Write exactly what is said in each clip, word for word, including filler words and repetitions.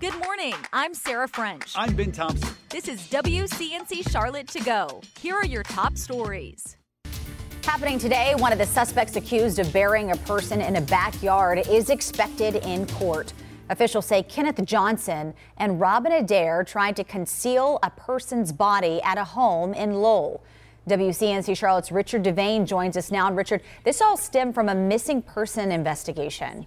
Good morning. I'm Sarah French. I'm Ben Thompson. This is W C N C Charlotte To Go. Here are your top stories. Happening today, one of the suspects accused of burying a person in a backyard is expected in court. Officials say Kenneth Johnson and Robin Adair tried to conceal a person's body at a home in Lowell. W C N C Charlotte's Richard Devane joins us now. And Richard, this all stemmed from a missing person investigation.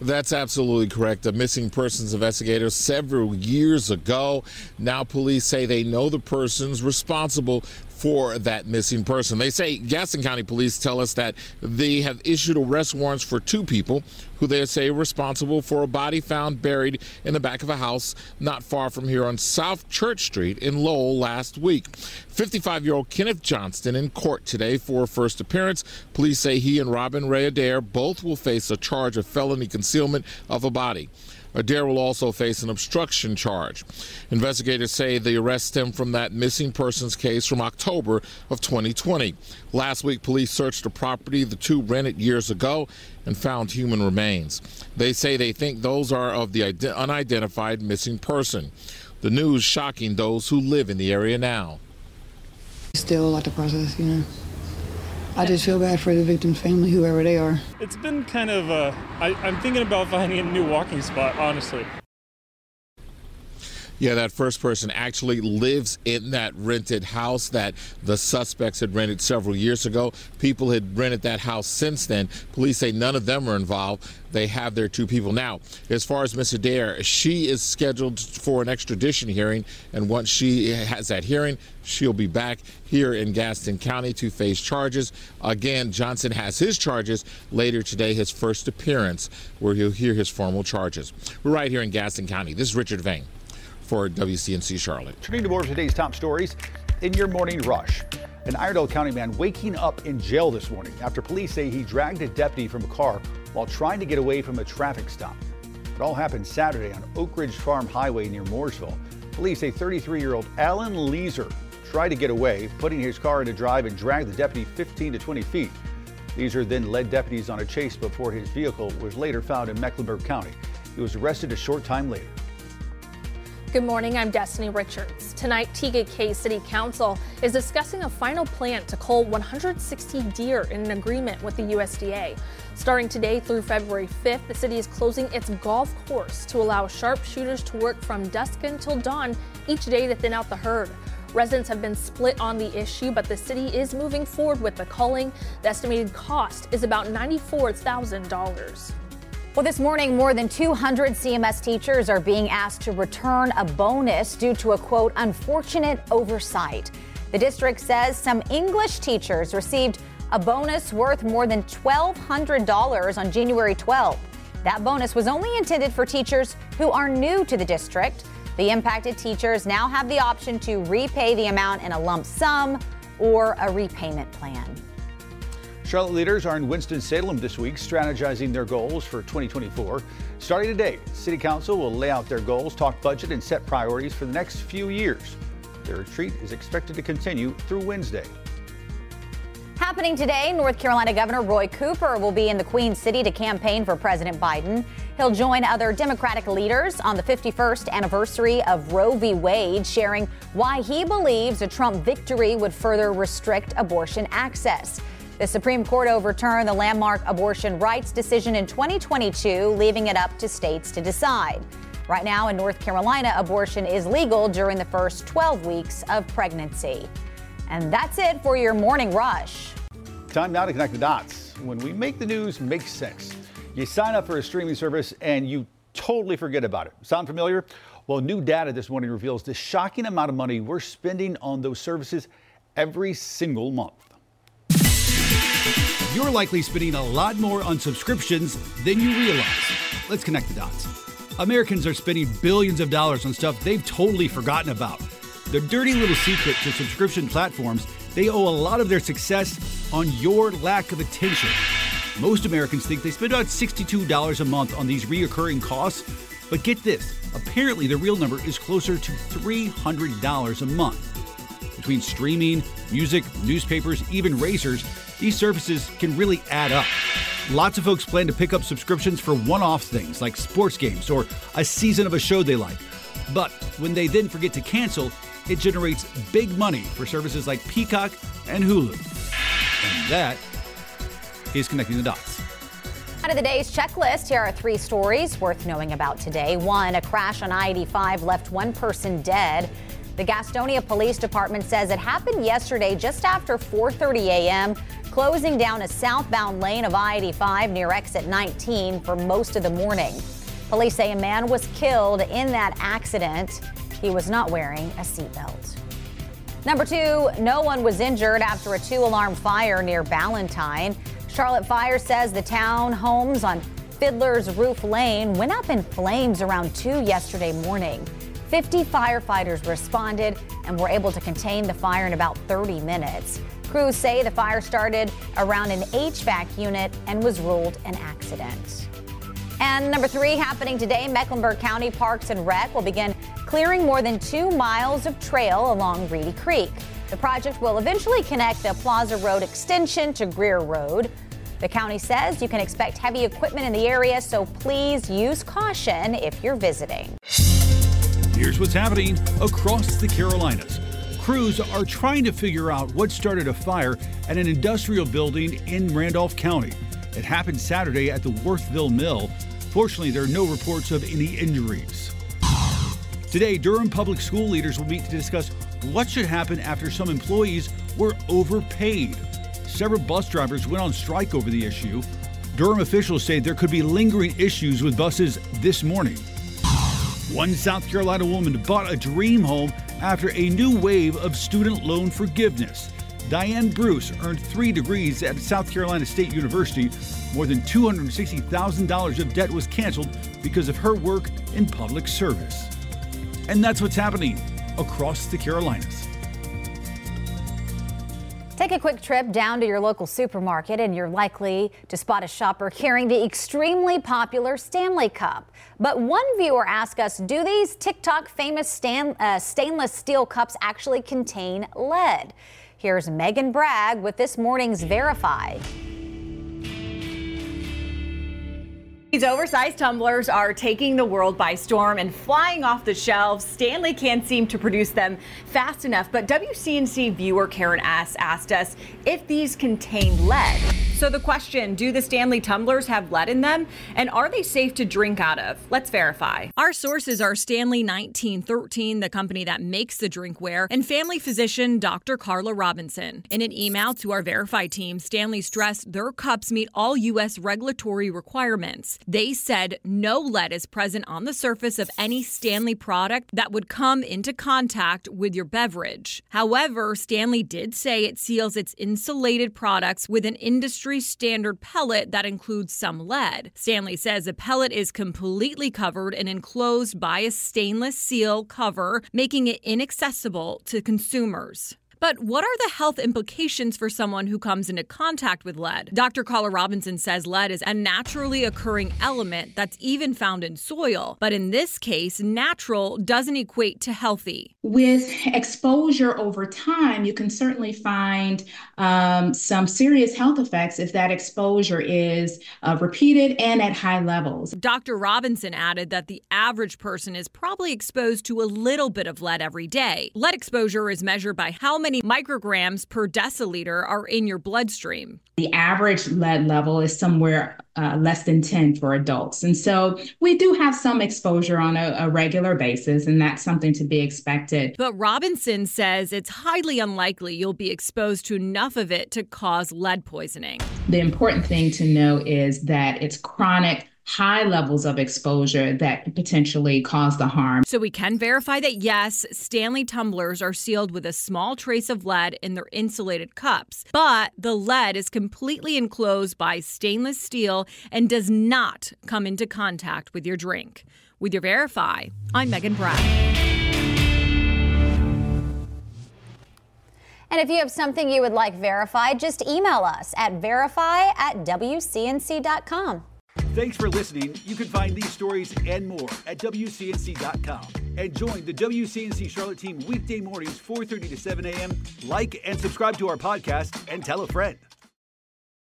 That's absolutely correct. A missing persons investigator several years ago. Now police say they know the persons responsible for that missing person. They say Gaston County police tell us that they have issued arrest warrants for two people who they say are responsible for a body found buried in the back of a house not far from here on South Church Street in Lowell last week. fifty-five-year-old Kenneth Johnson in court today for a first appearance. Police say he and Robin Ray Adair both will face a charge of felony concealment of a body. Adair will also face an obstruction charge. Investigators say the arrest stemmed from that missing persons case from October of twenty twenty. Last week, police searched a property the two rented years ago and found human remains. They say they think those are of the unidentified missing person. The news shocking those who live in the area now. Still a lot to process, you know. I just feel bad for the victim's family, whoever they are. It's been kind of, uh, I, I'm thinking about finding a new walking spot, honestly. Yeah, that first person actually lives in that rented house that the suspects had rented several years ago. People had rented that house since then. Police say none of them are involved. They have their two people. Now, as far as Miss Adair, she is scheduled for an extradition hearing, and once she has that hearing, she'll be back here in Gaston County to face charges. Again, Johnson has his charges later today, his first appearance, where he'll hear his formal charges. We're right here in Gaston County. This is Richard Devane for W C N C Charlotte. Turning to more of today's top stories in your morning rush. An Iredell County man waking up in jail this morning after police say he dragged a deputy from a car while trying to get away from a traffic stop. It all happened Saturday on Oak Ridge Farm Highway near Mooresville. Police say thirty-three-year-old Alan Leaser tried to get away, putting his car into drive and dragged the deputy fifteen to twenty feet. Leaser then led deputies on a chase before his vehicle was later found in Mecklenburg County. He was arrested a short time later. Good morning, I'm Destiny Richards. Tonight, Tega Cay City Council is discussing a final plan to cull one hundred sixty deer in an agreement with the U S D A. Starting today through February fifth, the city is closing its golf course to allow sharpshooters to work from dusk until dawn each day to thin out the herd. Residents have been split on the issue, but the city is moving forward with the culling. The estimated cost is about ninety-four thousand dollars. Well, this morning, more than two hundred C M S teachers are being asked to return a bonus due to a, quote, unfortunate oversight. The district says some English teachers received a bonus worth more than twelve hundred dollars on January twelfth. That bonus was only intended for teachers who are new to the district. The impacted teachers now have the option to repay the amount in a lump sum or a repayment plan. Charlotte leaders are in Winston-Salem this week, strategizing their goals for twenty twenty-four. Starting today, City Council will lay out their goals, talk budget, and set priorities for the next few years. Their retreat is expected to continue through Wednesday. Happening today, North Carolina Governor Roy Cooper will be in the Queen City to campaign for President Biden. He'll join other Democratic leaders on the fifty-first anniversary of Roe v. Wade, sharing why he believes a Trump victory would further restrict abortion access. The Supreme Court overturned the landmark abortion rights decision in twenty twenty-two, leaving it up to states to decide. Right now in North Carolina, abortion is legal during the first twelve weeks of pregnancy. And that's it for your morning rush. Time now to connect the dots. When we make the news make sense, you sign up for a streaming service and you totally forget about it. Sound familiar? Well, new data this morning reveals the shocking amount of money we're spending on those services every single month. You're likely spending a lot more on subscriptions than you realize. Let's connect the dots. Americans are spending billions of dollars on stuff they've totally forgotten about. The dirty little secret to subscription platforms, they owe a lot of their success on your lack of attention. Most Americans think they spend about sixty-two dollars a month on these reoccurring costs, but get this, apparently the real number is closer to three hundred dollars a month. Between streaming, music, newspapers, even razors, these services can really add up. Lots of folks plan to pick up subscriptions for one-off things like sports games or a season of a show they like. But when they then forget to cancel, it generates big money for services like Peacock and Hulu. And that is Connecting the Dots. Out of the day's checklist, here are three stories worth knowing about today. One, a crash on I eighty-five left one person dead. The Gastonia Police Department says it happened yesterday just after four thirty a m, closing down a southbound lane of I eighty-five near exit nineteen for most of the morning. Police say a man was killed in that accident. He was not wearing a seatbelt. Number two, no one was injured after a two-alarm fire near Ballantyne. Charlotte Fire says the town homes on Fiddler's Roof Lane went up in flames around two yesterday morning. fifty firefighters responded and were able to contain the fire in about thirty minutes. Crews say the fire started around an H V A C unit and was ruled an accident. And number three, happening today, Mecklenburg County Parks and Rec will begin clearing more than two miles of trail along Reedy Creek. The project will eventually connect the Plaza Road extension to Greer Road. The county says you can expect heavy equipment in the area, so please use caution if you're visiting. Here's what's happening across the Carolinas. Crews are trying to figure out what started a fire at an industrial building in Randolph County. It happened Saturday at the Worthville Mill. Fortunately, there are no reports of any injuries. Today, Durham public school leaders will meet to discuss what should happen after some employees were overpaid. Several bus drivers went on strike over the issue. Durham officials say there could be lingering issues with buses this morning. One South Carolina woman bought a dream home after a new wave of student loan forgiveness. Diane Bruce earned three degrees at South Carolina State University. More than two hundred sixty thousand dollars of debt was canceled because of her work in public service. And that's what's happening across the Carolinas. Take a quick trip down to your local supermarket and you're likely to spot a shopper carrying the extremely popular Stanley Cup. But one viewer asked us, do these TikTok famous stan- uh, stainless steel cups actually contain lead? Here's Megan Bragg with this morning's Verify. These oversized tumblers are taking the world by storm and flying off the shelves. Stanley can't seem to produce them fast enough, but W C N C viewer Karen S. asked us if these contain lead. So the question, do the Stanley tumblers have lead in them, and are they safe to drink out of? Let's verify. Our sources are Stanley nineteen thirteen, the company that makes the drinkware, and family physician Doctor Carla Robinson. In an email to our Verify team, Stanley stressed their cups meet all U S regulatory requirements. They said no lead is present on the surface of any Stanley product that would come into contact with your beverage. However, Stanley did say it seals its insulated products with an industry standard pellet that includes some lead. Stanley says the pellet is completely covered and enclosed by a stainless seal cover, making it inaccessible to consumers. But what are the health implications for someone who comes into contact with lead? Doctor Carla Robinson says lead is a naturally occurring element that's even found in soil. But in this case, natural doesn't equate to healthy. With exposure over time, you can certainly find um, some serious health effects if that exposure is uh, repeated and at high levels. Doctor Robinson added that the average person is probably exposed to a little bit of lead every day. Lead exposure is measured by how many micrograms per deciliter are in your bloodstream. The average lead level is somewhere uh, less than ten for adults. And so we do have some exposure on a, a regular basis, and that's something to be expected. But Robinson says it's highly unlikely you'll be exposed to enough of it to cause lead poisoning. The important thing to know is that it's chronic, high levels of exposure that potentially cause the harm. So we can verify that, yes, Stanley tumblers are sealed with a small trace of lead in their insulated cups, but the lead is completely enclosed by stainless steel and does not come into contact with your drink. With your Verify, I'm Megan Bragg. And if you have something you would like verified, just email us at verify at w c n c dot com. Thanks for listening. You can find these stories and more at w c n c dot com. And join the W C N C Charlotte team weekday mornings, four thirty to seven a m Like and subscribe to our podcast and tell a friend.